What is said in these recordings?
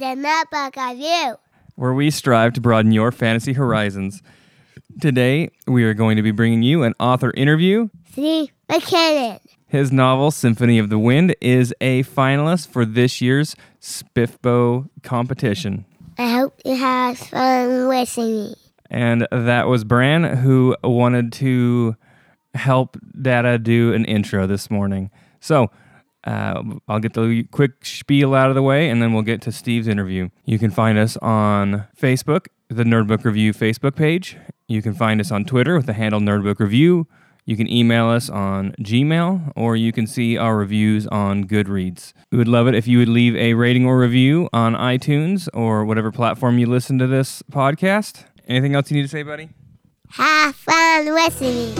is the NerdBook Review, where we strive to broaden your fantasy horizons. Today, we are going to be bringing you an author interview. Steven McKinnon. His novel, Symphony of the Wind, is a finalist for this year's SPFBO competition. I hope you have fun listening. And that was Bran, who wanted to help Dada do an intro this morning. So, I'll get the quick spiel out of the way, and then we'll get to Steve's interview. You can find us on Facebook, the NerdBook Review Facebook page. You can find us on Twitter with the handle NerdBook Review. You can email us on Gmail, or you can see our reviews on Goodreads. We would love it if you would leave a rating or review on iTunes or whatever platform you listen to this podcast. Anything else you need to say, buddy? Have fun listening.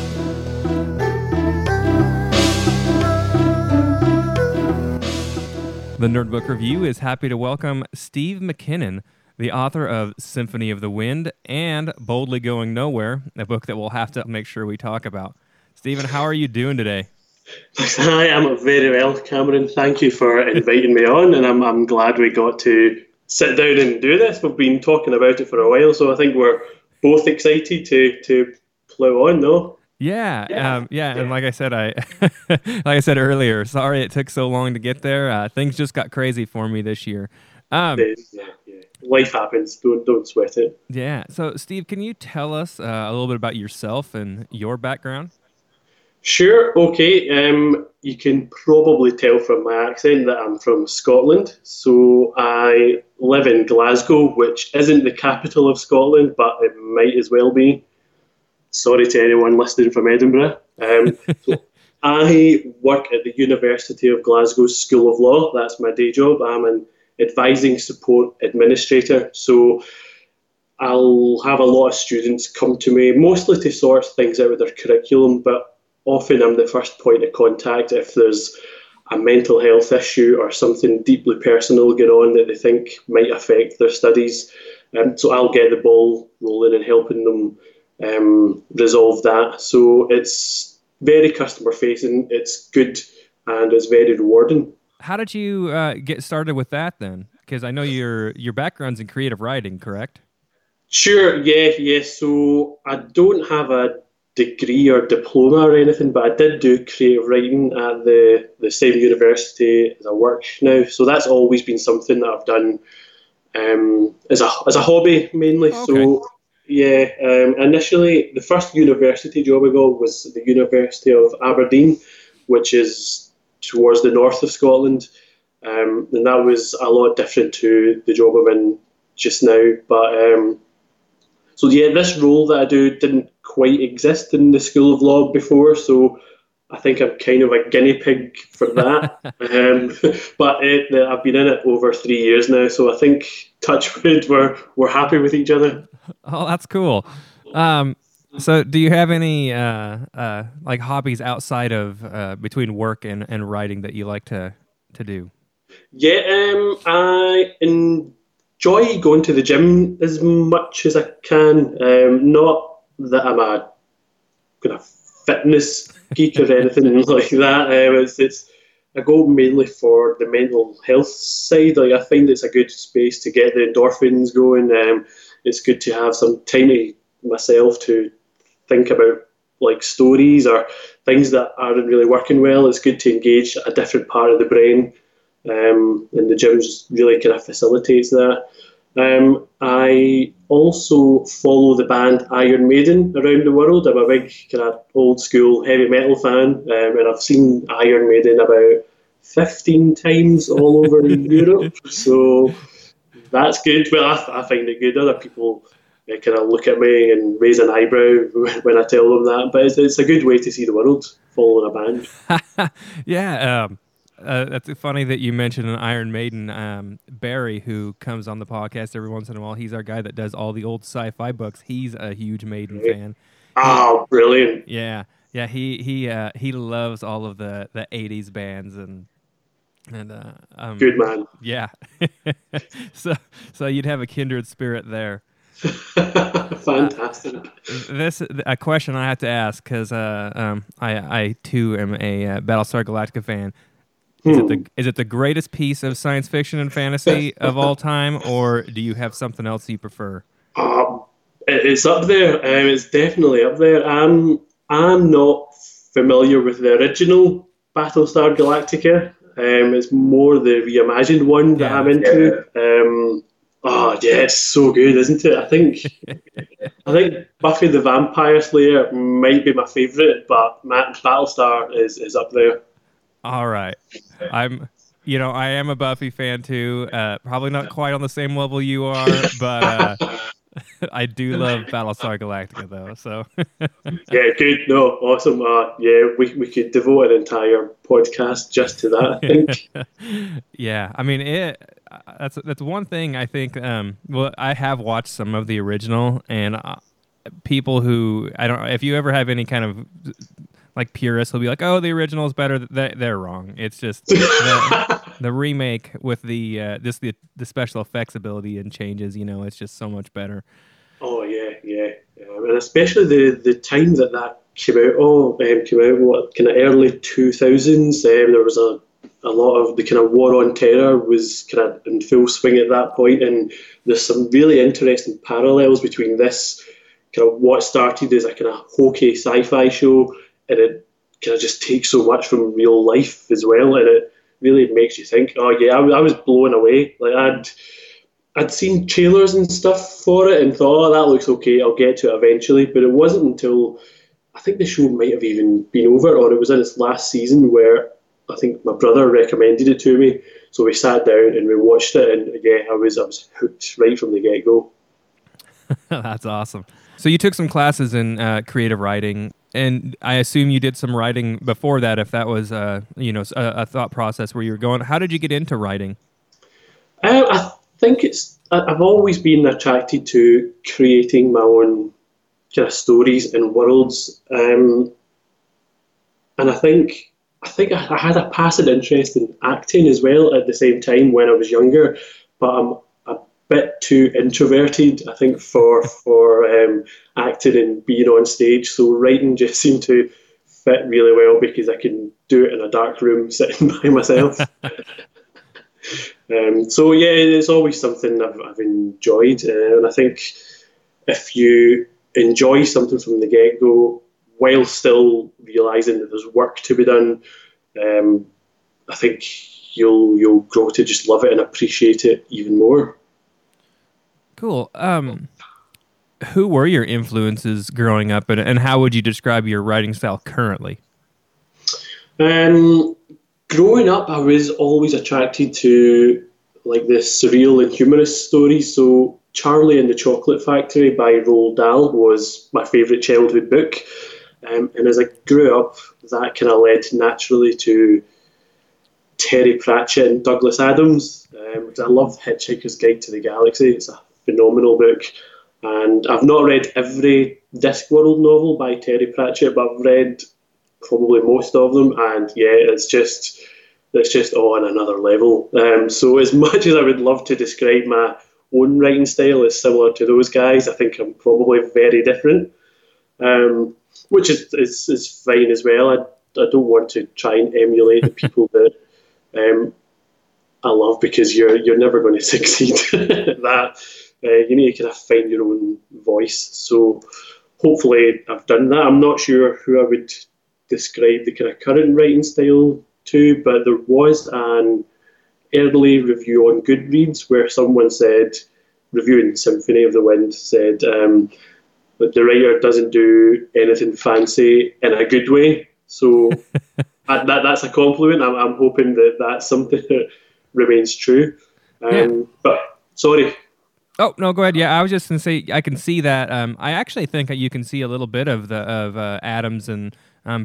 The NerdBook Review is happy to welcome Steve McKinnon, the author of Symphony of the Wind and Boldly Going Nowhere, a book that we'll have to make sure we talk about. Stephen, how are you doing today? I am very well, Cameron. Thank you for inviting me on, and I'm glad we got to sit down and do this. We've been talking about it for a while, so I think we're both excited to plow on, though. Yeah. And like I said, like I said earlier, sorry it took so long to get there. Things just got crazy for me this year. Life happens. Don't sweat it. Yeah. So, Steve, can you tell us a little bit about yourself and your background? Sure. Okay. You can probably tell from my accent that I'm from Scotland. So I live in Glasgow, which isn't the capital of Scotland, but it might as well be. Sorry to anyone listening from Edinburgh. So I work at the University of Glasgow School of Law. That's my day job. I'm an advising support administrator. So I'll have a lot of students come to me, mostly to sort things out with their curriculum, but often I'm the first point of contact if there's a mental health issue or something deeply personal going on that they think might affect their studies. So I'll get the ball rolling and helping them resolve that. So it's very customer facing, it's good, and it's very rewarding. How did you get started with that then? Because I know your background's in creative writing, correct? Sure, yeah. So I don't have a degree or diploma or anything, but I did do creative writing at the same university as I work now. So that's always been something that I've done as a hobby mainly. Okay. So yeah, initially the first university job I got was the University of Aberdeen, which is towards the north of Scotland, and that was a lot different to the job I'm in just now. But this role that I do didn't quite exist in the School of Law before, so I think I'm kind of a guinea pig for that. I've been in it over 3 years now, so I think, touch wood, we're happy with each other. Oh, that's cool. So do you have any hobbies outside of between work and writing that you like to do? Yeah, I enjoy going to the gym as much as I can. Not that I'm a kind of fitness geek or anything like that. I go mainly for the mental health side. Like, I find it's a good space to get the endorphins going. It's good to have some time to myself to think about like stories or things that aren't really working well. It's good to engage a different part of the brain, and the gym just really kind of facilitates that. I also follow the band Iron Maiden around the world. I'm a big kind of old school heavy metal fan, and I've seen Iron Maiden about 15 times all over Europe, so that's good. Well, I find it good. Other people kind of look at me and raise an eyebrow when I tell them that, but it's a good way to see the world, following a band. Yeah, that's funny that you mentioned an Iron Maiden. Barry, who comes on the podcast every once in a while, he's our guy that does all the old sci-fi books. He's a huge Maiden fan. Oh, brilliant! Yeah. He loves all of the 80s bands and good man. Yeah. So you'd have a kindred spirit there. Fantastic. This a question I have to ask because I too am a Battlestar Galactica fan. Is it the greatest piece of science fiction and fantasy of all time, or do you have something else you prefer? It's up there. It's definitely up there. I'm not familiar with the original Battlestar Galactica. It's more the reimagined one that I'm into. Yeah. It's so good, isn't it? I think Buffy the Vampire Slayer might be my favourite, but Battlestar is up there. All right, I am a Buffy fan too. Probably not quite on the same level you are, but I do love Battlestar Galactica though. So yeah, good, no, awesome. We could devote an entire podcast just to that, I think. Yeah, I mean it. That's one thing I think. I have watched some of the original, and people who I don't. If you ever have any kind of like purists, will be like, "Oh, the original is better." They're wrong. It's just the remake with the just the special effects ability and changes. You know, it's just so much better. Oh yeah, and especially the time that came out. Came out what kind of early 2000s. There was a lot of the kind of war on terror was kind of in full swing at that point, and there's some really interesting parallels between this kind of what started as a kind of hokey sci-fi show, and it kind of just takes so much from real life as well, and it really makes you think. Oh yeah, I was blown away. Like I'd seen trailers and stuff for it and thought, oh, that looks okay, I'll get to it eventually, but it wasn't until I think the show might have even been over, or it was in its last season, where I think my brother recommended it to me, so we sat down and we watched it, and again, I was hooked right from the get-go. That's awesome. So you took some classes in creative writing, and I assume you did some writing before that, if that was a thought process where you were going. How did you get into writing? I think I've always been attracted to creating my own kind of stories and worlds, and I think I had a passing interest in acting as well at the same time when I was younger, but I'm a bit too introverted, I think, for acting and being on stage. So writing just seemed to fit really well because I can do it in a dark room sitting by myself. So yeah, it's always something I've enjoyed, and I think if you enjoy something from the get-go, while still realising that there's work to be done, I think you'll grow to just love it and appreciate it even more. Cool. Who were your influences growing up, and how would you describe your writing style currently? Growing up, I was always attracted to like the surreal and humorous stories, so Charlie and the Chocolate Factory by Roald Dahl was my favourite childhood book. And as I grew up, that kind of led naturally to Terry Pratchett and Douglas Adams, because I love Hitchhiker's Guide to the Galaxy. It's a phenomenal book. And I've not read every Discworld novel by Terry Pratchett, but I've read probably most of them. And yeah, it's just on another level. So as much as I would love to describe my own writing style is similar to those guys, I think I'm probably very different. Which is fine as well. I don't want to try and emulate the people that I love, because you're never going to succeed at that. You need to kind of find your own voice. So hopefully I've done that. I'm not sure who I would describe the kind of current writing style to, but there was an early review on Goodreads where someone said, reviewing Symphony of the Wind, said... But the writer doesn't do anything fancy in a good way. So that's a compliment. I'm hoping that's something that remains true. But sorry. Oh, no, go ahead. Yeah, I was just going to say, I can see that. I actually think that you can see a little bit of Adams and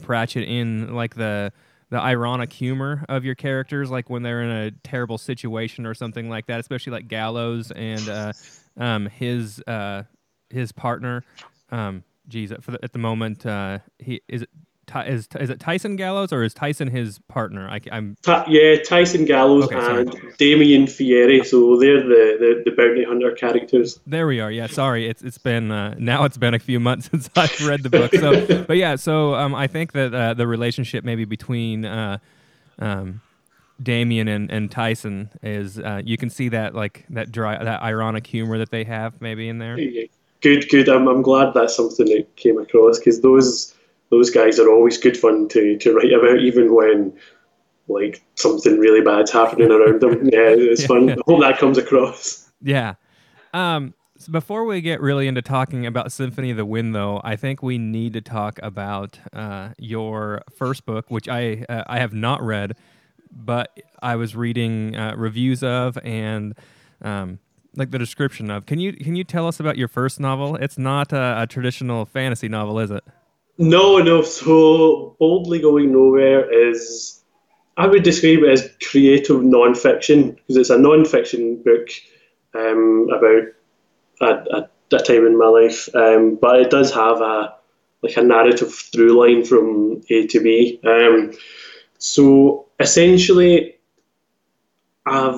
Pratchett in like the ironic humor of your characters, like when they're in a terrible situation or something like that, especially like Gallows and his partner, at the moment, is it Tyson Gallows, or is Tyson his partner? Tyson Gallows, okay, and Damien Fieri. So they're the bounty hunter characters. There we are. Yeah, sorry, it's been a few months since I've read the book. So, but yeah, so I think that the relationship maybe between Damien and Tyson is you can see that like that dry, that ironic humor that they have maybe in there. Yeah. Good. I'm glad that's something that came across because those guys are always good fun to write about, even when like something really bad's happening around them. Yeah, it's fun. I hope that comes across. Yeah. So before we get really into talking about Symphony of the Wind, though, I think we need to talk about your first book, which I have not read, but I was reading reviews of and like the description of. Can you tell us about your first novel? It's not a traditional fantasy novel, is it? No. So Boldly Going Nowhere is, I would describe it as creative nonfiction, because it's a nonfiction book about a time in my life, but it does have a narrative through line from A to B. So essentially, I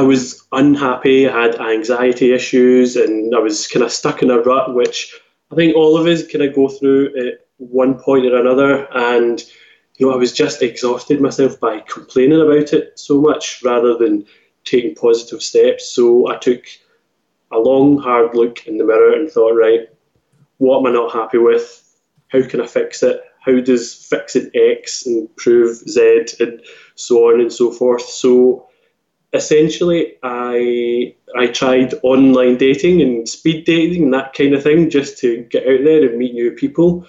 was unhappy, I had anxiety issues, and I was kind of stuck in a rut, which I think all of us kind of go through at one point or another, and you know, I was just exhausted myself by complaining about it so much rather than taking positive steps. So I took a long, hard look in the mirror and thought, right, what am I not happy with? How can I fix it? How does fixing X improve Z, and so on and so forth? So essentially, I tried online dating and speed dating and that kind of thing just to get out there and meet new people.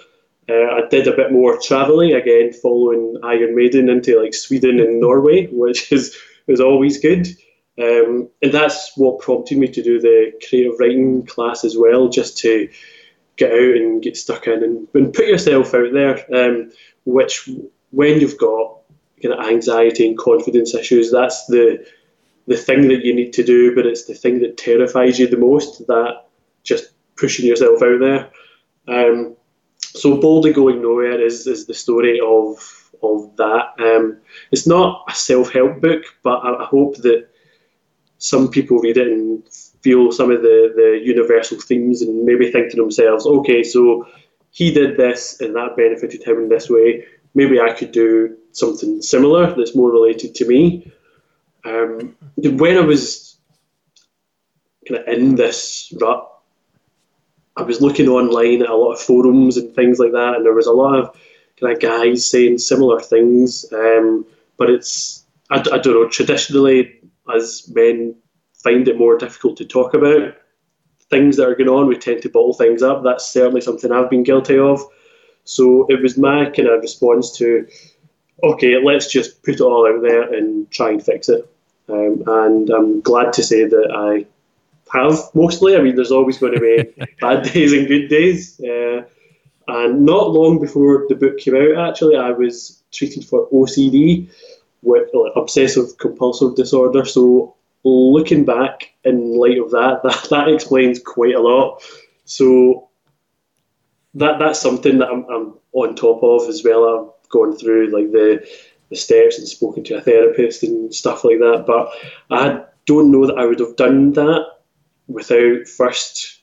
I did a bit more travelling, again, following Iron Maiden into like Sweden and Norway, which is always good. And that's what prompted me to do the creative writing class as well, just to get out and get stuck in and put yourself out there, which when you've got kind of anxiety and confidence issues, that's the thing that you need to do, but it's the thing that terrifies you the most, that just pushing yourself out there. So Boldly Going Nowhere is the story of that. It's not a self-help book, but I hope that some people read it and feel some of the universal themes and maybe think to themselves, okay, so he did this and that benefited him in this way. Maybe I could do something similar that's more related to me. When I was kind of in this rut, I was looking online at a lot of forums and things like that, and there was a lot of kind of guys saying similar things. But it's, I don't know, traditionally, as men find it more difficult to talk about things that are going on, we tend to bottle things up. That's certainly something I've been guilty of. So it was my kind of response to, okay, let's just put it all out there and try and fix it. And I'm glad to say that I have mostly. I mean, there's always going to be bad days and good days. And not long before the book came out, actually, I was treated for OCD, with obsessive compulsive disorder. So looking back in light of that explains quite a lot. So that's something that I'm on top of as well. I've gone through like the steps and spoken to a therapist and stuff like that. But I don't know that I would have done that without first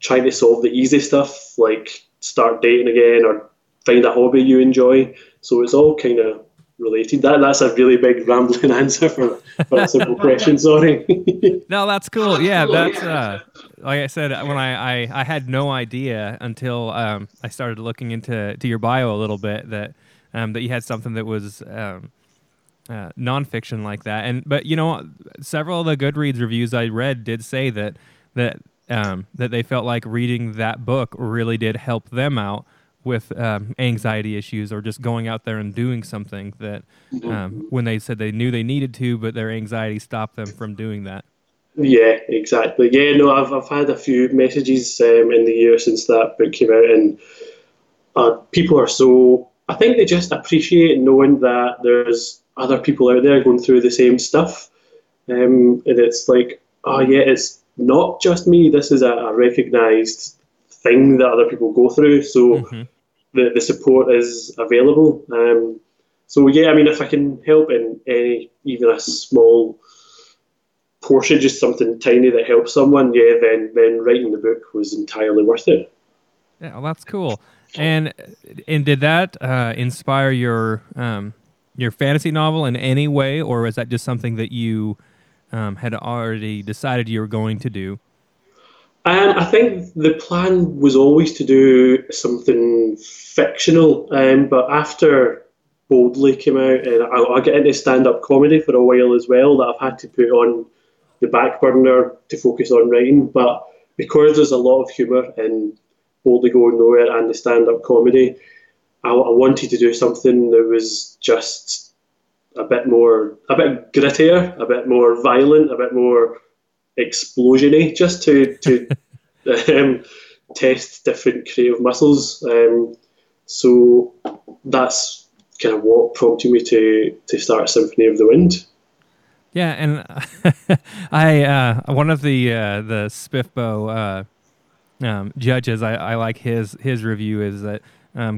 trying to solve the easy stuff, like start dating again or find a hobby you enjoy. So it's all kind of related. That's a really big rambling answer for a simple question, sorry. No, that's cool. Yeah, that's like I said, when I had no idea until I started looking into your bio a little bit that you had something that was nonfiction like that. But you know, several of the Goodreads reviews I read did say that they felt like reading that book really did help them out with anxiety issues, or just going out there and doing something that when they said they knew they needed to, but their anxiety stopped them from doing that. Yeah, exactly. Yeah, no, I've had a few messages in the year since that book came out, and people are so, I think they just appreciate knowing that there's other people out there going through the same stuff. And it's like, oh yeah, it's not just me. This is a recognised thing that other people go through, so the support is available. So yeah, I mean, if I can help in any, even a small portion, just something tiny that helps someone, yeah, then writing the book was entirely worth it. Yeah, well, that's cool. And did that inspire your fantasy novel in any way, or was that just something that you had already decided you were going to do? I think the plan was always to do something fictional, but after Boldly came out, and I get into stand-up comedy for a while as well, that I've had to put on the back burner to focus on writing. But because there's a lot of humour in Boldly Going Nowhere and the stand-up comedy, I wanted to do something that was just a bit more, a bit grittier, a bit more violent, a bit more explosiony, just to test different creative muscles. So that's kind of what prompted me to start Symphony of the Wind. Yeah, and I one of the SPFBO judges, I like his review is that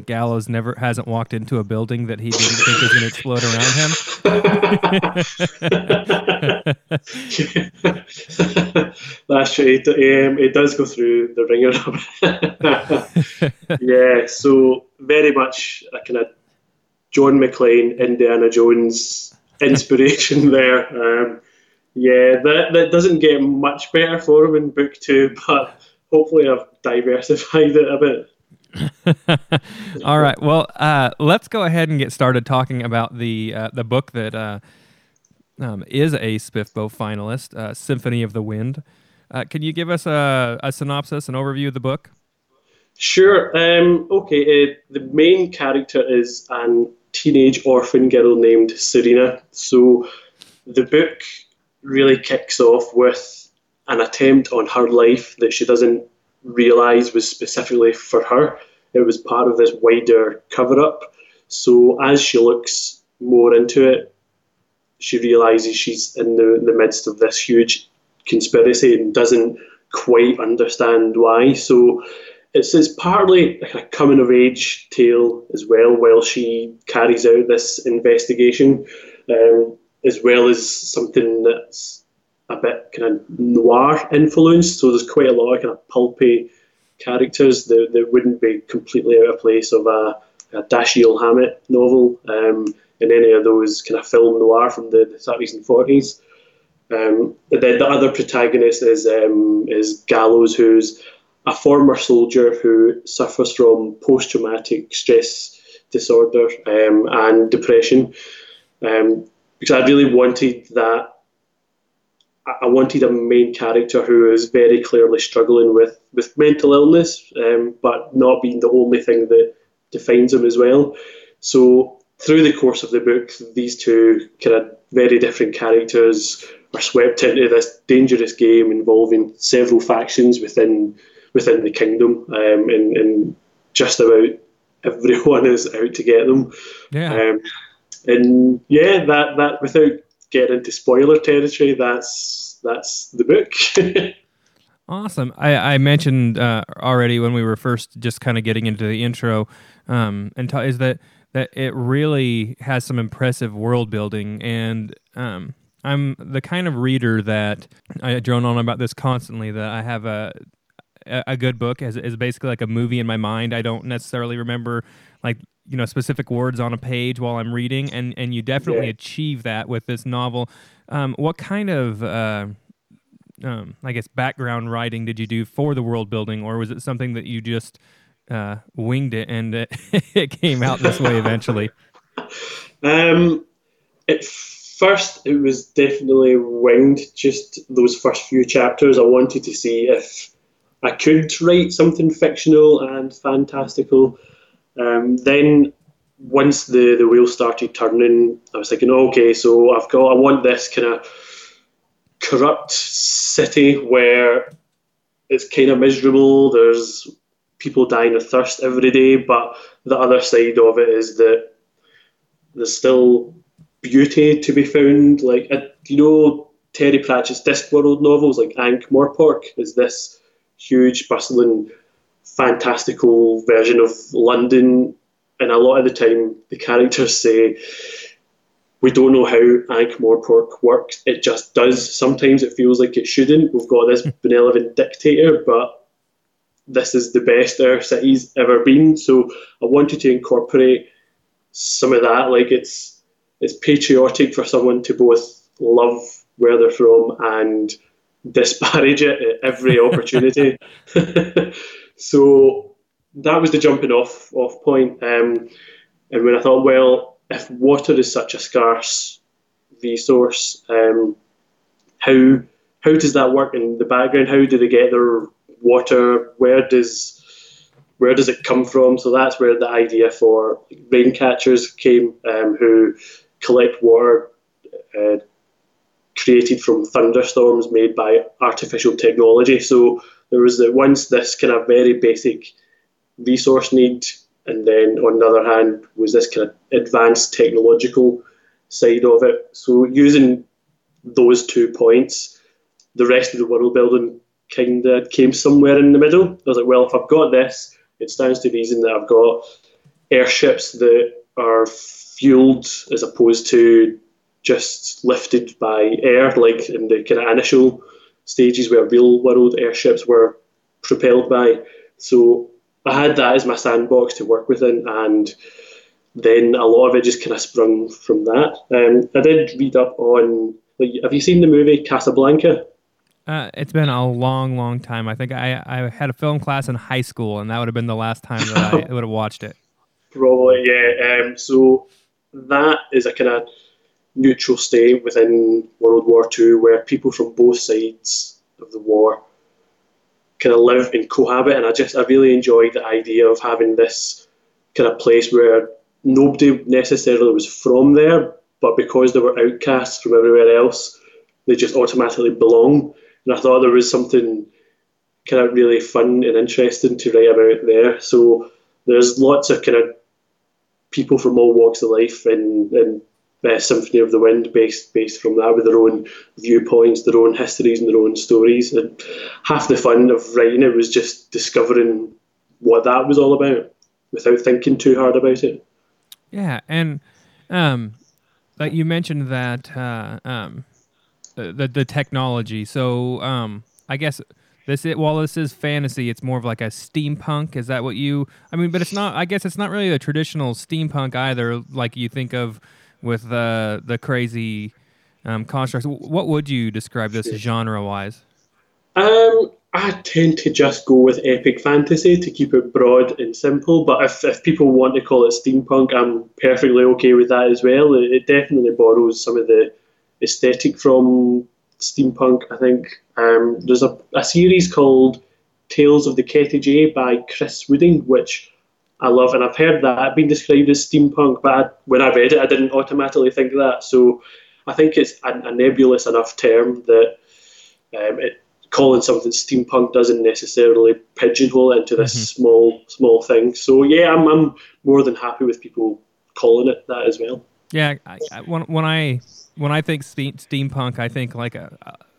Gallows never hasn't walked into a building that he didn't think was going to explode around him. That's true. It does go through the ringer. Yeah, so very much a kind of John McClane, Indiana Jones inspiration there. That doesn't get much better for him in book two, but hopefully I've diversified it a bit. All right. Well, let's go ahead and get started talking about the book that is a SPFBO finalist, Symphony of the Wind. Can you give us a synopsis, an overview of the book? Sure. The main character is a teenage orphan girl named Serena. So the book really kicks off with an attempt on her life that she doesn't realize was specifically for her. It was part of this wider cover-up. So as she looks more into it, she realizes she's in the midst of this huge conspiracy and doesn't quite understand why. So it's partly a coming-of-age tale as well, while she carries out this investigation, as well as something that's a bit kind of noir influenced, so there's quite a lot of kind of pulpy characters that wouldn't be completely out of place of a Dashiell Hammett novel, and any of those kind of film noir from the 30s and 40s. And then the other protagonist is Gallows, who's a former soldier who suffers from post-traumatic stress disorder and depression, because I really wanted that. I wanted a main character who is very clearly struggling with mental illness, but not being the only thing that defines him as well. So through the course of the book, these two kind of very different characters are swept into this dangerous game involving several factions within the kingdom, and just about everyone is out to get them. Yeah. That without get into spoiler territory, that's the book. Awesome. I mentioned already when we were first just kind of getting into the intro, is that it really has some impressive world building, and I'm the kind of reader that I drone on about this constantly, that I have a good book is basically like a movie in my mind. I don't necessarily remember specific words on a page while I'm reading, and you definitely achieve that with this novel. What kind of, background writing did you do for the world building, or was it something that you just winged it and it came out this way eventually? At first, it was definitely winged, just those first few chapters. I wanted to see if I could write something fictional and fantastical. Then once the wheel started turning, I was thinking, okay, so I want this kind of corrupt city where it's kind of miserable, there's people dying of thirst every day, but the other side of it is that there's still beauty to be found. Terry Pratchett's Discworld novels, like Ankh-Morpork, is this huge bustling fantastical version of London, and a lot of the time the characters say, we don't know how Ankh-Morpork works, it just does. Sometimes it feels like it shouldn't. We've got this benevolent dictator, but this is the best our city's ever been. So I wanted to incorporate some of that. Like, it's it's patriotic for someone to both love where they're from and disparage it at every opportunity. So that was the jumping off point. And when I thought, well, if water is such a scarce resource, how does that work in the background? How do they get their water? Where does it come from? So that's where the idea for rain catchers came, who collect water created from thunderstorms made by artificial technology. So there was once this kind of very basic resource need, and then on the other hand was this kind of advanced technological side of it. So using those 2 points, the rest of the world building kind of came somewhere in the middle. I was like, well, if I've got this, it stands to reason that I've got airships that are fueled as opposed to just lifted by air, like in the kind of initial stages where real world airships were propelled by. So I had that as my sandbox to work within, and then a lot of it just kind of sprung from that. I did read up on, have you seen the movie Casablanca? It's been a long, long time. I think I had a film class in high school, and that would have been the last time that I would have watched it. Probably, yeah. So that is a kind of neutral state within World War II where people from both sides of the war kind of live and cohabit, and I really enjoyed the idea of having this kind of place where nobody necessarily was from there, but because they were outcasts from everywhere else, they just automatically belong. And I thought there was something kind of really fun and interesting to write about there. So there's lots of kind of people from all walks of life in Symphony of the Wind based from that, with their own viewpoints, their own histories and their own stories. And half the fun of writing it was just discovering what that was all about without thinking too hard about it. Yeah, and like you mentioned that the technology. So I guess this is fantasy, it's more of like a steampunk. Is that what you? I mean, but it's not. I guess it's not really a traditional steampunk either, like you think of with the crazy constructs. What would you describe this genre-wise? I tend to just go with epic fantasy to keep it broad and simple, but if people want to call it steampunk, I'm perfectly okay with that as well. It definitely borrows some of the aesthetic from steampunk, I think. There's a series called Tales of the Ketty Jay by Chris Wooding, which I love, and I've heard that been described as steampunk, but when I read it, I didn't automatically think that. So I think it's a nebulous enough term that calling something steampunk doesn't necessarily pigeonhole it into this small thing. So yeah, I'm more than happy with people calling it that as well. Yeah, when I think steampunk, I think like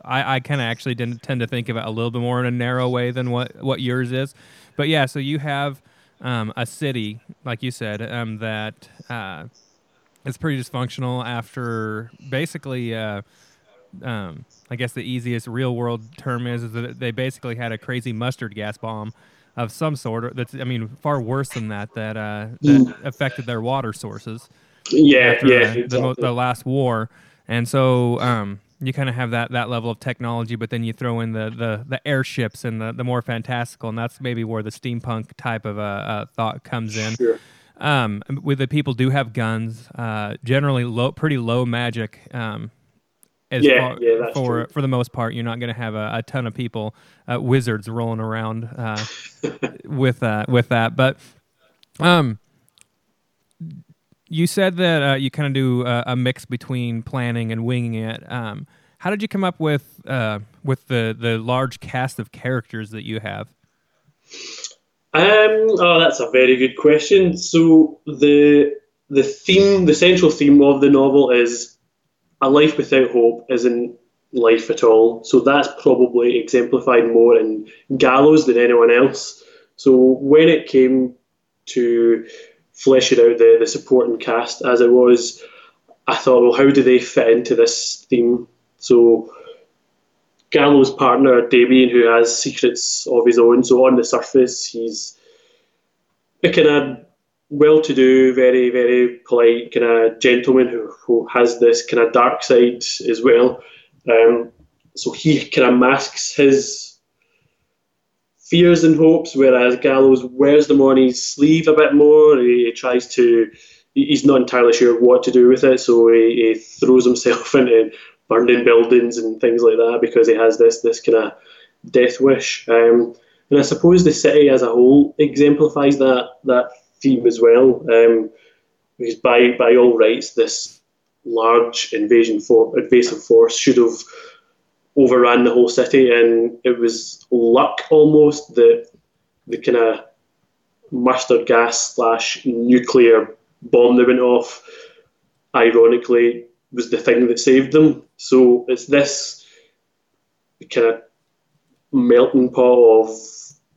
I kind of actually tend to think of it a little bit more in a narrow way than what yours is. But yeah, so you have a city, like you said, that is pretty dysfunctional after basically, I guess the easiest real world term is that they basically had a crazy mustard gas bomb of some sort. That's, I mean, far worse than that affected their water sources. Yeah, after, exactly. The last war. And so you kind of have that level of technology, but then you throw in the airships and the more fantastical, and that's maybe where the steampunk type of thought comes in. Sure. With the people do have guns, generally pretty low magic. For the most part, you're not going to have a ton of people, wizards rolling around with that. But you said that you kind of do a mix between planning and winging it. How did you come up with the large cast of characters that you have? That's a very good question. So the central theme of the novel is a life without hope isn't life at all. So that's probably exemplified more in Gallows than anyone else. So when it came to fleshing out the supporting cast as it was, I thought, well, how do they fit into this theme? So Gallows' partner, Damien, who has secrets of his own, so on the surface, he's a kind of well-to-do, very, very polite kind of gentleman who has this kind of dark side as well. So he kind of masks his fears and hopes, whereas Gallows wears them on his sleeve a bit more. He tries to... He's not entirely sure what to do with it, so he throws himself into burning buildings and things like that because he has this kind of death wish. And I suppose the city as a whole exemplifies that theme as well, because by all rights, this large invasive force should have overran the whole city, and it was luck almost that the kind of mustard gas / nuclear bomb that went off, ironically, was the thing that saved them. So it's this kind of melting pot of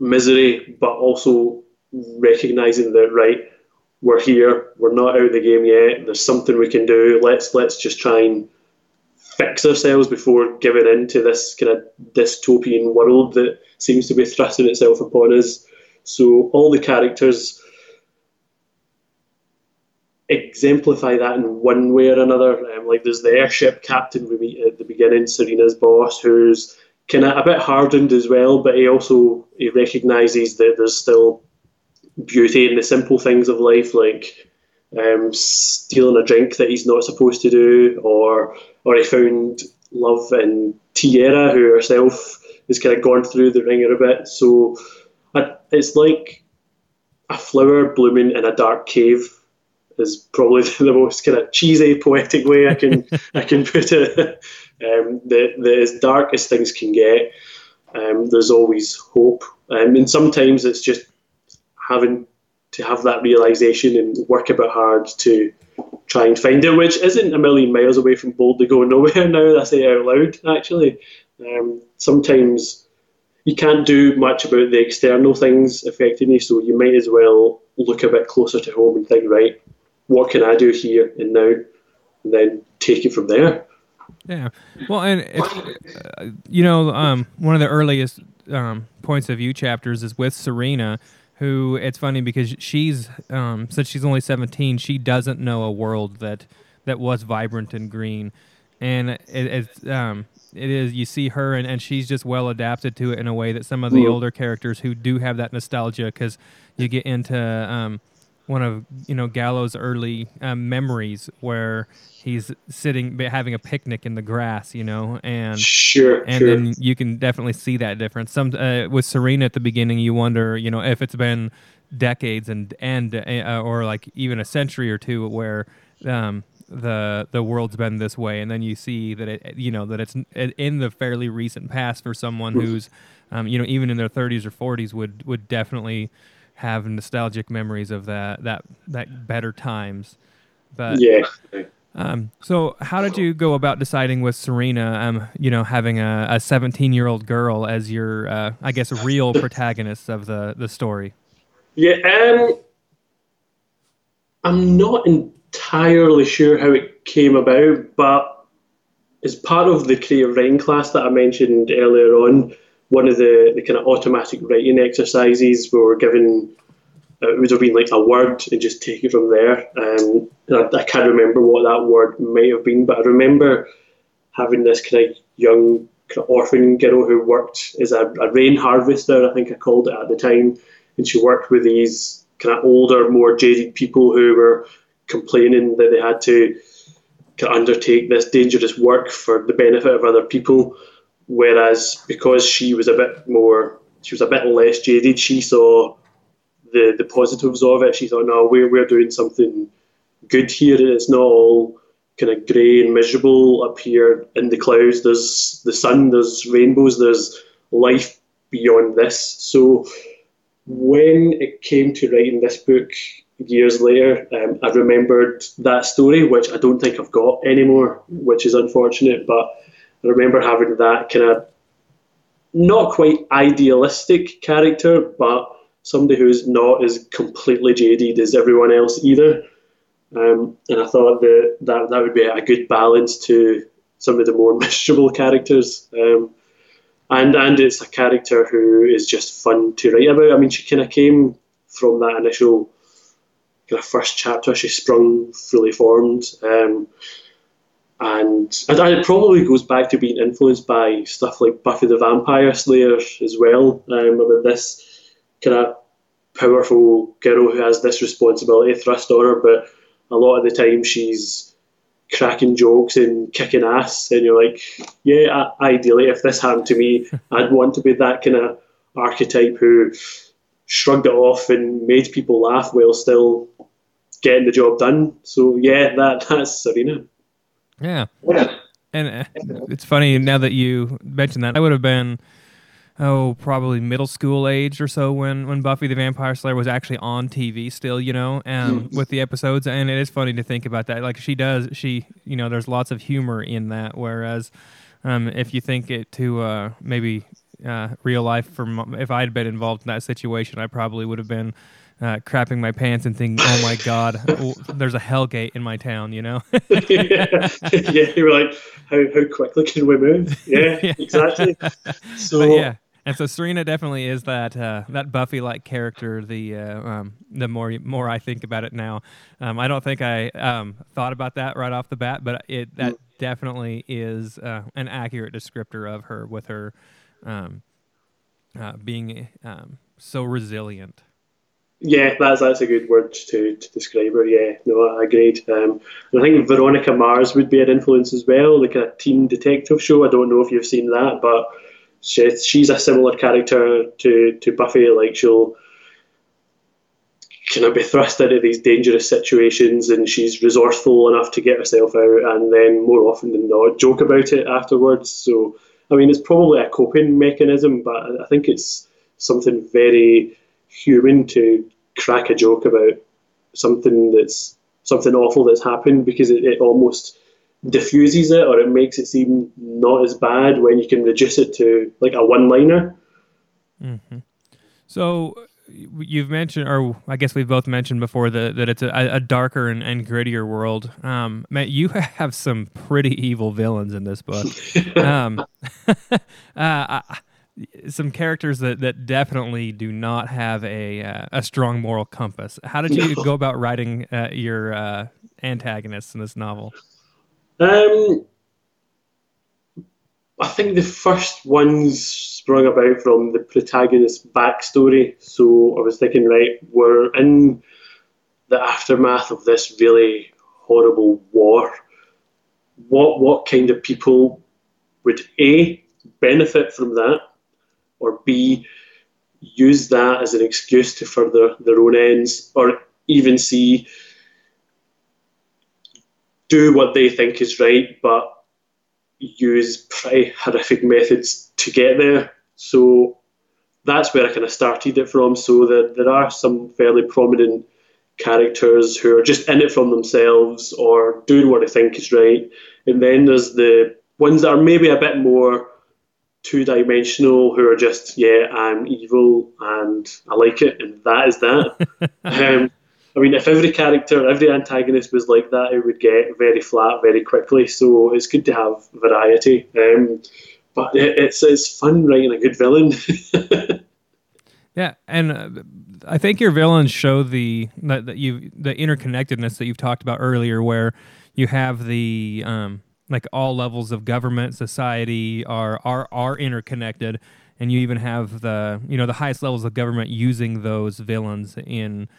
misery, but also recognising that, right, we're here, we're not out of the game yet, there's something we can do, let's just try and fix ourselves before giving in to this kind of dystopian world that seems to be thrusting itself upon us. So all the characters exemplify that in one way or another. Like there's the airship captain we meet at the beginning, Serena's boss, who's kind of a bit hardened as well, but he recognises that there's still beauty in the simple things of life, like stealing a drink that he's not supposed to do, or he found love in Tierra, who herself has kind of gone through the ringer a bit. So it's like a flower blooming in a dark cave is probably the most kind of cheesy, poetic way I can put it. That as dark as things can get, there's always hope. And sometimes it's just having to have that realisation and work a bit hard to try and find it, which isn't a million miles away from Boldly Going Nowhere now that I say it out loud, actually. Sometimes you can't do much about the external things affecting you, so you might as well look a bit closer to home and think, right, what can I do here and now, and then take it from there. Yeah. Well, and one of the earliest points of view chapters is with Serena, who, it's funny because she's since she's only 17, she doesn't know a world that was vibrant and green, and it is you see her and she's just well adapted to it in a way that some of the older characters who do have that nostalgia, because you get into one of Gallows' early memories where he's sitting having a picnic in the grass, and then you can definitely see that difference. Some with Serena at the beginning, you wonder if it's been decades and or like even a century or two where the world's been this way, and then you see that it's in the fairly recent past for someone who's even in their 30s or 40s would definitely have nostalgic memories of that better times. But yeah. So how did you go about deciding with Serena, having a 17-year-old girl as your, I guess, real protagonist of the story? Yeah, I'm not entirely sure how it came about, but as part of the creative writing class that I mentioned earlier on, one of the kind of automatic writing exercises where we're given, it would have been like a word and just take it from there. And I can't remember what that word might have been, but I remember having this kind of young kind of orphan girl who worked as a rain harvester, I think I called it at the time. And she worked with these kind of older, more jaded people who were complaining that they had to undertake this dangerous work for the benefit of other people. Whereas because she was a bit less jaded, she saw the positives of it. She thought, no, we're doing something good here. It's not all kind of grey and miserable up here in the clouds. There's the sun, there's rainbows, there's life beyond this. So when it came to writing this book years later, I remembered that story, which I don't think I've got anymore, which is unfortunate, but I remember having that kind of not quite idealistic character, but somebody who's not as completely jaded as everyone else either. And I thought that would be a good balance to some of the more miserable characters. And it's a character who is just fun to write about. I mean, she kind of came from that initial kind of first chapter, she's sprung, fully formed. And it probably goes back to being influenced by stuff like Buffy the Vampire Slayer as well, about this kind of powerful girl who has this responsibility thrust on her, but a lot of the time she's cracking jokes and kicking ass, and you're like, yeah, ideally, if this happened to me, I'd want to be that kind of archetype who shrugged it off and made people laugh while still getting the job done. So yeah, that's Serena. Yeah. And it's funny now that you mentioned that. I would have been, probably middle school age or so when Buffy the Vampire Slayer was actually on TV still, with the episodes. And it is funny to think about that. Like she there's lots of humor in that. Whereas if you think it to maybe real life, if I had been involved in that situation, I probably would have been crapping my pants and thinking, oh my God, there's a hellgate in my town, Yeah, you were like, how quickly can we move? Yeah, yeah. Exactly. So but yeah, and so Serena definitely is that Buffy-like character. The more I think about it now, I don't think I thought about that right off the bat, but that definitely is an accurate descriptor of her, with her being so resilient. Yeah, that's a good word to describe her. Yeah, no, I agreed. And I think Veronica Mars would be an influence as well, the kind of teen detective show. I don't know if you've seen that, but she's a similar character to Buffy. Like, she'll kind of be thrust into these dangerous situations, and she's resourceful enough to get herself out, and then more often than not, joke about it afterwards. So, I mean, it's probably a coping mechanism, but I think it's something very human to crack a joke about something awful that's happened, because it almost diffuses it, or it makes it seem not as bad when you can reduce it to like a one-liner. Mm-hmm. So you've mentioned, or I guess we've both mentioned before, that it's a darker and grittier world. Matt, you have some pretty evil villains in this book. Some characters that definitely do not have a strong moral compass. How did you go about writing your antagonists in this novel? I think the first ones sprung about from the protagonist's backstory. So I was thinking, right, we're in the aftermath of this really horrible war. What kind of people would A, benefit from that, or B, use that as an excuse to further their own ends, or even C, do what they think is right, but use pretty horrific methods to get there. So that's where I kind of started it from. So there are some fairly prominent characters who are just in it from themselves, or doing what they think is right. And then there's the ones that are maybe a bit more two-dimensional, who are just, yeah, I'm evil and I like it, and that is that. I mean, if every antagonist was like that, it would get very flat very quickly. So it's good to have variety. But it's fun writing a good villain. Yeah, and I think your villains show the interconnectedness that you've talked about earlier, where you have the like all levels of government, society are interconnected, and you even have the highest levels of government using those villains in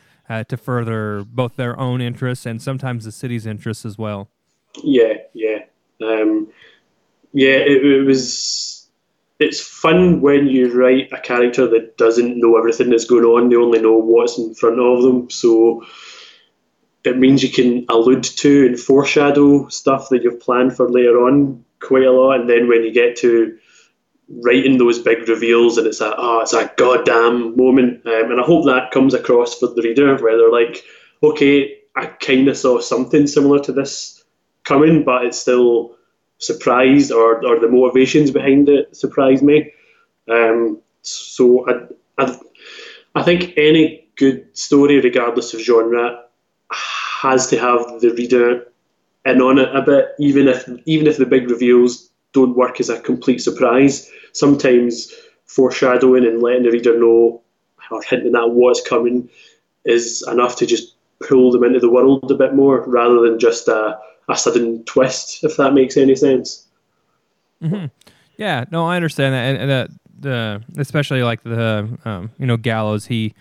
to further both their own interests and sometimes the city's interests as well. It's fun when you write a character that doesn't know everything that's going on. They only know what's in front of them, so it means you can allude to and foreshadow stuff that you've planned for later on quite a lot. And then when you get to writing those big reveals, and it's a goddamn moment. And I hope that comes across for the reader, where they're like, okay, I kind of saw something similar to this coming, but it's still surprised, or the motivations behind it surprised me. So I think any good story, regardless of genre, has to have the reader in on it a bit, even if the big reveals don't work as a complete surprise. Sometimes foreshadowing and letting the reader know, or hinting at what's coming, is enough to just pull them into the world a bit more rather than just a sudden twist, if that makes any sense. Mm-hmm. Yeah, no, I understand that. And especially like the, Gallows, he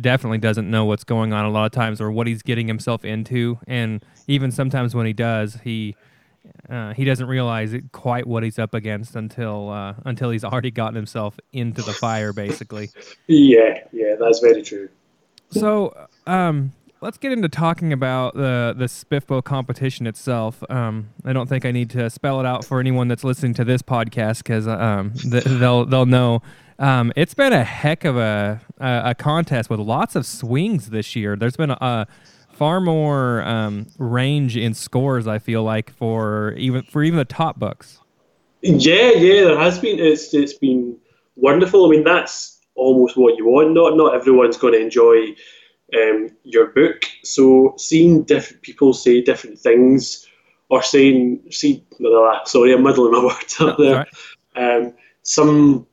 definitely doesn't know what's going on a lot of times or what he's getting himself into. And even sometimes when he does, he doesn't realize quite what he's up against until he's already gotten himself into the fire, basically. Yeah, that's very true. So let's get into talking about the SPFBO competition itself. I don't think I need to spell it out for anyone that's listening to this podcast because they'll know. It's been a heck of a contest with lots of swings this year. There's been a far more range in scores, I feel like, for even the top books. Yeah, there has been. It's been wonderful. I mean, that's almost what you want. Not everyone's going to enjoy your book. So seeing different people say different things, or I'm muddling my words up there. Right. Some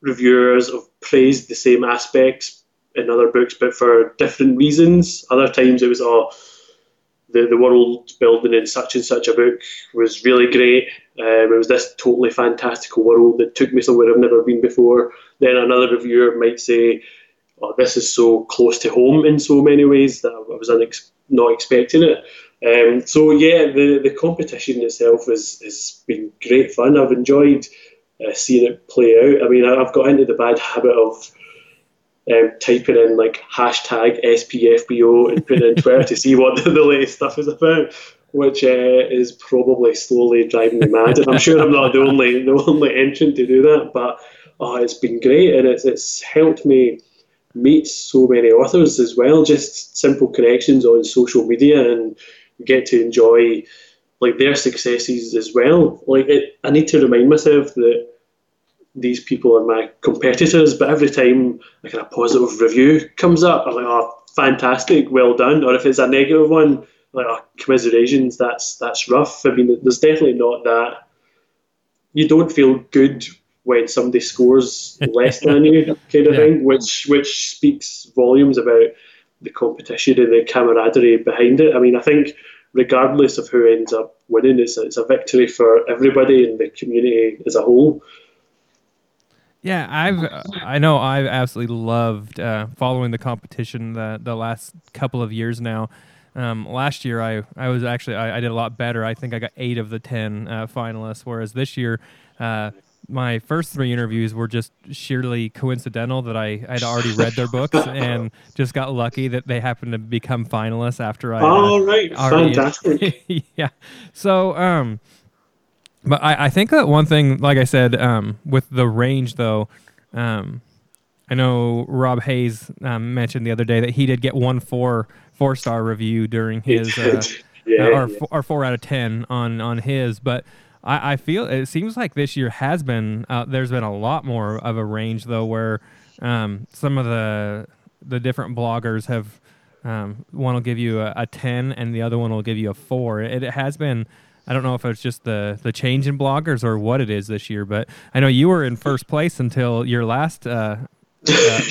reviewers have praised the same aspects in other books, but for different reasons. Other times it was, the world building in such and such a book was really great. It was this totally fantastical world that took me somewhere I've never been before. Then another reviewer might say, oh, this is so close to home in so many ways that I was not expecting it. The competition itself has been great fun. I've enjoyed seeing it play out. I mean, I've got into the bad habit of typing in like hashtag SPFBO and putting in Twitter to see what the latest stuff is about, which is probably slowly driving me mad. And I'm sure I'm not the only entrant to do that, but it's been great, and it's helped me meet so many authors as well, just simple connections on social media, and get to enjoy like their successes as well. I need to remind myself that these people are my competitors, but every time like a positive review comes up, I'm like, oh, fantastic, well done. Or if it's a negative one, like, oh, commiserations, that's rough. I mean, there's definitely not that. You don't feel good when somebody scores less than you, kind of thing, which speaks volumes about the competition and the camaraderie behind it. I mean, I think regardless of who ends up winning, it's a victory for everybody in the community as a whole. Yeah, I know I've absolutely loved following the competition the last couple of years now. Last year, I was actually, I did a lot better. I think I got 8 of the 10 finalists, whereas this year, my first 3 interviews were just sheerly coincidental that I'd already read their books and just got lucky that they happened to become finalists after I... All right, fantastic. Yeah. So, but I think that one thing, like I said, with the range though, I know Rob Hayes mentioned the other day that he did get one 4-star review during his, or 4 out of 10 on his, but I feel it seems like this year has been there's been a lot more of a range though, where some of the different bloggers have one will give you a 10 and the other one will give you a 4. It has been. I don't know if it's just the change in bloggers or what it is this year, but I know you were in first place until your last rating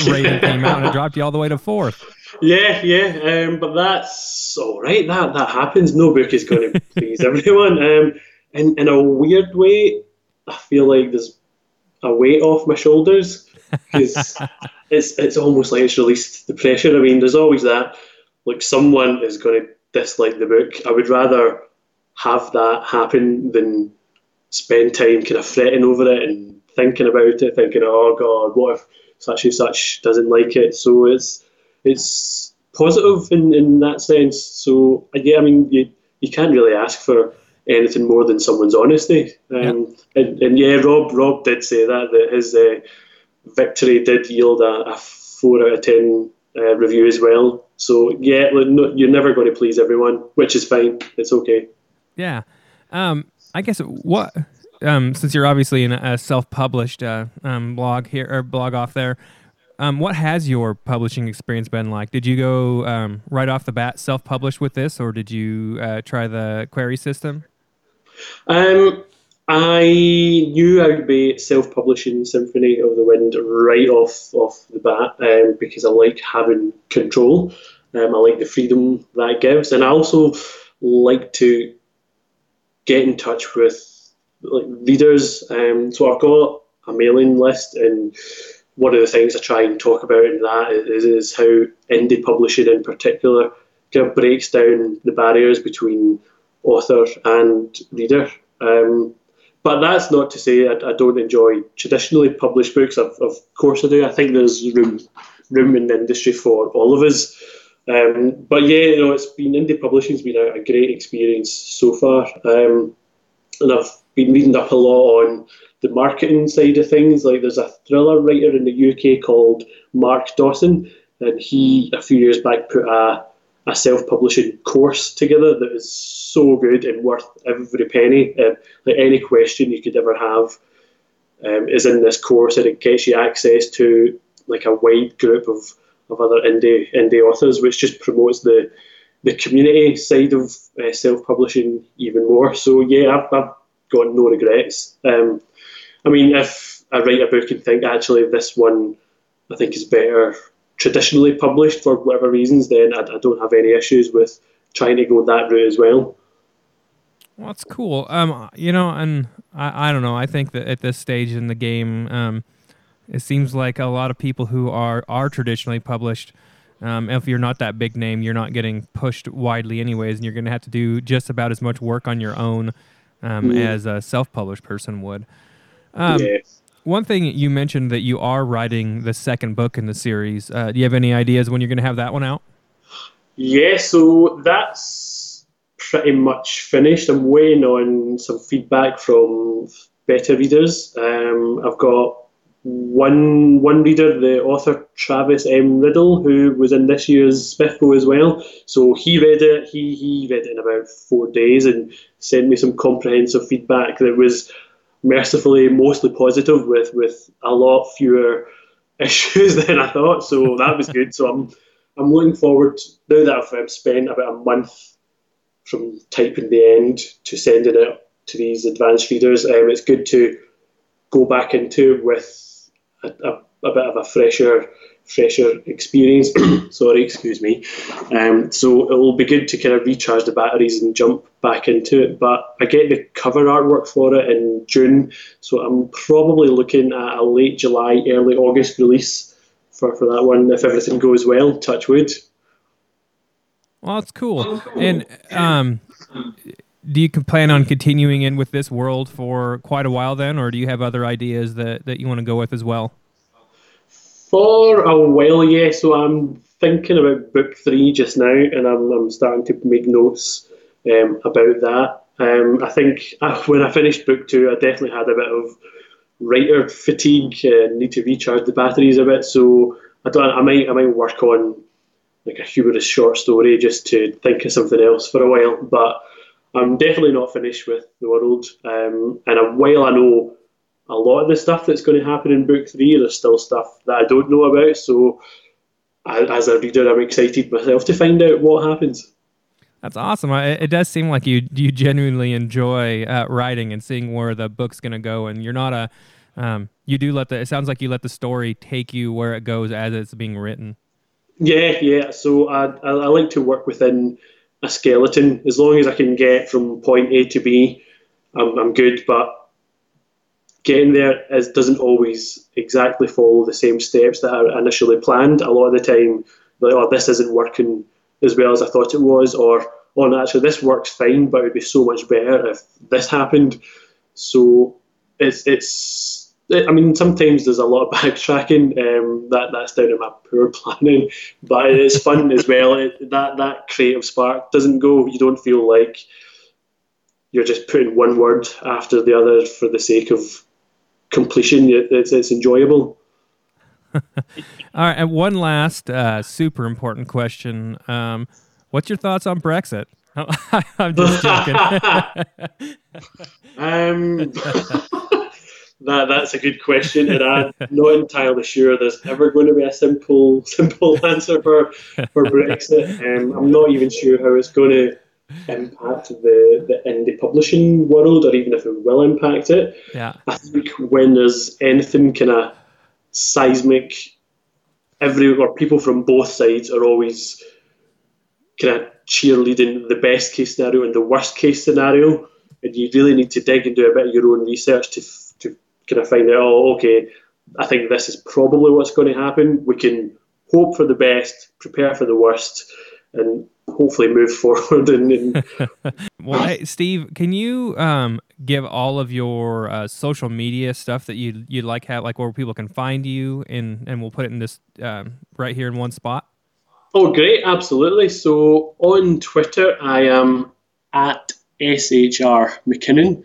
came out and it dropped you all the way to 4th. Yeah, but that's all right. That happens. No book is going to please everyone. And in a weird way, I feel like there's a weight off my shoulders because it's almost like it's released the pressure. I mean, there's always that, like, someone is going to dislike the book. I would rather have that happen than spend time kind of fretting over it and thinking about it, thinking, oh God, what if such and such doesn't like it? So it's positive in that sense. So yeah, I mean, you can't really ask for anything more than someone's honesty. And yeah, Rob did say that his victory did yield a 4 out of 10 review as well. So yeah, you're never going to please everyone, which is fine. It's okay. Yeah. I guess since you're obviously in a self-published blog here, or blog off there, what has your publishing experience been like? Did you go right off the bat self-publish with this, or did you try the query system? I knew I would be self-publishing Symphony of the Wind right off the bat because I like having control. I like the freedom that gives, and I also like to get in touch with like readers. So I've got a mailing list, and one of the things I try and talk about in that is how indie publishing in particular kind of breaks down the barriers between author and reader. But that's not to say I don't enjoy traditionally published books. Of course I do. I think there's room in the industry for all of us. But yeah, you know, it's been indie publishing's been a great experience so far, and I've been reading up a lot on the marketing side of things. Like, there's a thriller writer in the UK called Mark Dawson, and he a few years back put a self-publishing course together that is so good and worth every penny. Like, any question you could ever have is in this course, and it gets you access to like a wide group of other indie authors, which just promotes the community side of self-publishing even more. So yeah, I've got no regrets. I mean, if I write a book and think, actually, this one I think is better traditionally published for whatever reasons, then I don't have any issues with trying to go that route as well. Well, that's cool. You know, and I don't know, I think that at this stage in the game, it seems like a lot of people who are traditionally published, if you're not that big name, you're not getting pushed widely anyways, and you're going to have to do just about as much work on your own as a self-published person would. Yes. One thing you mentioned that you are writing the second book in the series. Do you have any ideas when you're going to have that one out? Yeah, so that's pretty much finished. I'm waiting on some feedback from beta readers. I've got one reader, the author Travis M. Riddle, who was in this year's SPFBO as well. So he read it. He read it in about 4 days and sent me some comprehensive feedback that was mercifully mostly positive, with a lot fewer issues than I thought. So that was good. So I'm looking forward, now that I've spent about a month from typing the end to sending it to these advanced readers, it's good to go back into with a bit of a fresher experience. Sorry, excuse me. So it will be good to kind of recharge the batteries and jump back into it. But I get the cover artwork for it in June, so I'm probably looking at a late July, early August release for that one, if everything goes well, touch wood. Well, that's cool. And do you plan on continuing in with this world for quite a while then, or do you have other ideas that you want to go with as well? For a while, yeah. So I'm thinking about book 3 just now, and I'm starting to make notes about that. I think when I finished book 2, I definitely had a bit of writer fatigue and need to recharge the batteries a bit. So I might work on like a humorous short story just to think of something else for a while, but I'm definitely not finished with the world, and while I know a lot of the stuff that's going to happen in Book 3, there's still stuff that I don't know about, so as a reader, I'm excited myself to find out what happens. That's awesome. It does seem like you genuinely enjoy writing and seeing where the book's going to go, and you're not it sounds like you let the story take you where it goes as it's being written. Yeah, so I like to work within a skeleton. As long as I can get from point A to B, I'm good, but getting there doesn't always exactly follow the same steps that are initially planned. A lot of the time, like, oh, this isn't working as well as I thought it was, or, oh, no, actually, this works fine, but it would be so much better if this happened. So sometimes there's a lot of backtracking. That's down to my poor planning, but it's fun as well. That creative spark doesn't go. You don't feel like you're just putting one word after the other for the sake of completion. It's enjoyable. All right, and one last super important question. What's your thoughts on Brexit? I'm just joking. That's a good question, and I'm not entirely sure there's ever going to be a simple answer for Brexit. I'm not even sure how it's going to impact the indie publishing world, or even if it will impact it. Yeah. I think when there's anything kind of seismic, people from both sides are always kind of cheerleading the best case scenario and the worst case scenario, and you really need to dig and do a bit of your own research to kind of find out, oh, okay, I think this is probably what's going to happen. We can hope for the best, prepare for the worst, and hopefully move forward. Well, hey, Steve, can you give all of your social media stuff that you'd like have, like where people can find you, and we'll put it in this right here in one spot? Oh, great. Absolutely. So on Twitter, I am at SHR McKinnon.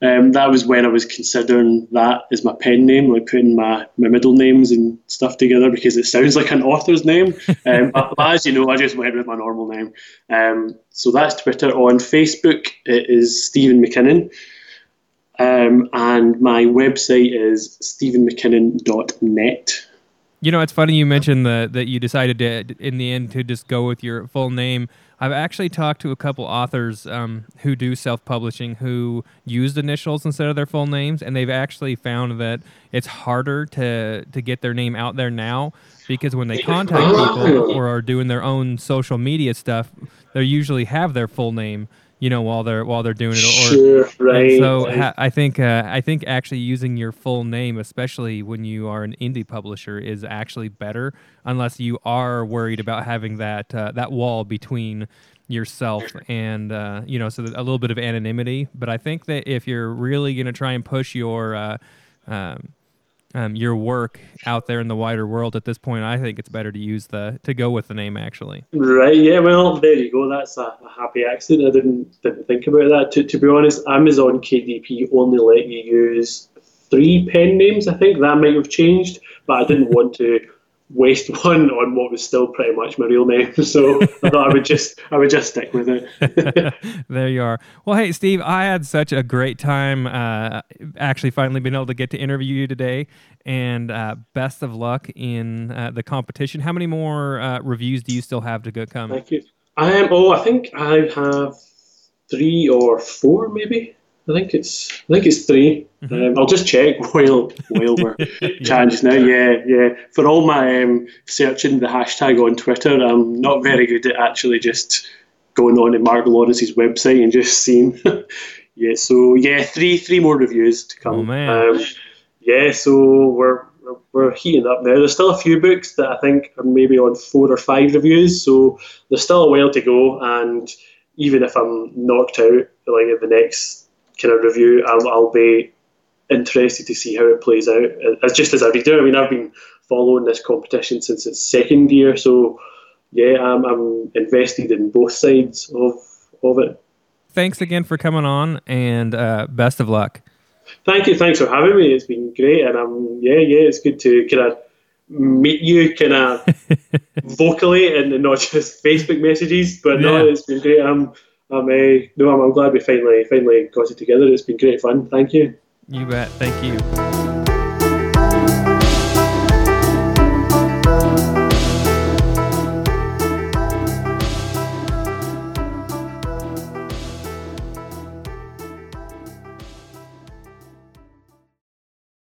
That was when I was considering that as my pen name, like putting my middle names and stuff together because it sounds like an author's name. But as you know, I just went with my normal name. So that's Twitter. On Facebook, it is Steven McKinnon. And my website is stephenmckinnon.net. You know, it's funny you mentioned that you decided to, in the end, to just go with your full name. I've actually talked to a couple authors who do self-publishing who used initials instead of their full names, and they've actually found that it's harder to get their name out there now because when they contact people or are doing their own social media stuff, they usually have their full name, you know, while they're doing it. Sure, right. So I think actually using your full name, especially when you are an indie publisher, is actually better, unless you are worried about having that wall between yourself and you know, so a little bit of anonymity. But I think that if you're really going to try and push your work out there in the wider world at this point, I think it's better to go with the name, actually. Right, yeah, well, there you go. That's a happy accident. I didn't think about that. To be honest, Amazon KDP only let you use 3 pen names, I think. That might have changed, but I didn't want to waste one on what was still pretty much my real name, so I thought I would just stick with it. There you are. Well, hey, Steve, I had such a great time actually finally being able to get to interview you today, and best of luck in the competition. How many more reviews do you still have to go come? Thank you. I think I have 3 or 4 maybe. I think it's 3. Mm-hmm. I'll just check while we're chatting now. Yeah. For all my searching the hashtag on Twitter, I'm not very good at actually just going on to Mark Lawrence's website and just seeing. Yeah. So yeah, three more reviews to come. Oh, man. Yeah. So we're heating up now. There's still a few books that I think are maybe on 4 or 5 reviews. So there's still a while to go. And even if I'm knocked out like at the next kind of review, I'll be interested to see how it plays out as a reader. I mean, I've been following this competition since its second year, so yeah, I'm invested in both sides of it. Thanks again for coming on, and best of luck. Thank you. Thanks for having me. It's been great, and it's good to kind of meet you kind of vocally and not just Facebook messages, but no, it's been great. I'm glad we finally got it together. It's been great fun. Thank you. You bet. Thank you.